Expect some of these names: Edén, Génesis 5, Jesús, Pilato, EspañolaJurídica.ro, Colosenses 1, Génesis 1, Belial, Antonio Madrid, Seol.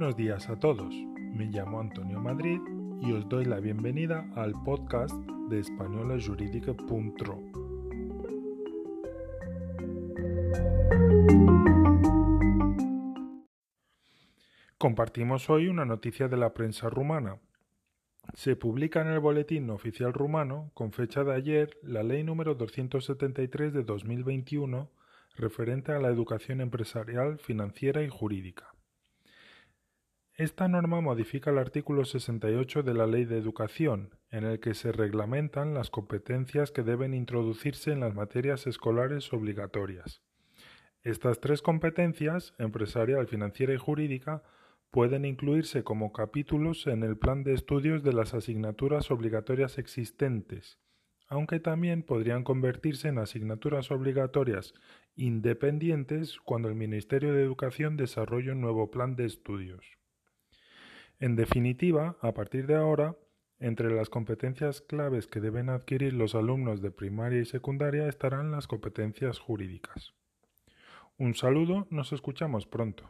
Buenos días a todos, me llamo Antonio Madrid y os doy la bienvenida al podcast de EspañolaJurídica.ro. Compartimos hoy una noticia de la prensa rumana. Se publica en el Boletín Oficial Rumano, con fecha de ayer, la Ley número 273 de 2021, referente a la educación empresarial, financiera y jurídica. Esta norma modifica el artículo 68 de la Ley de Educación, en el que se reglamentan las competencias que deben introducirse en las materias escolares obligatorias. Estas tres competencias, empresarial, financiera y jurídica, pueden incluirse como capítulos en el plan de estudios de las asignaturas obligatorias existentes, aunque también podrían convertirse en asignaturas obligatorias independientes cuando el Ministerio de Educación desarrolle un nuevo plan de estudios. En definitiva, a partir de ahora, entre las competencias claves que deben adquirir los alumnos de primaria y secundaria estarán las competencias jurídicas. Un saludo, nos escuchamos pronto.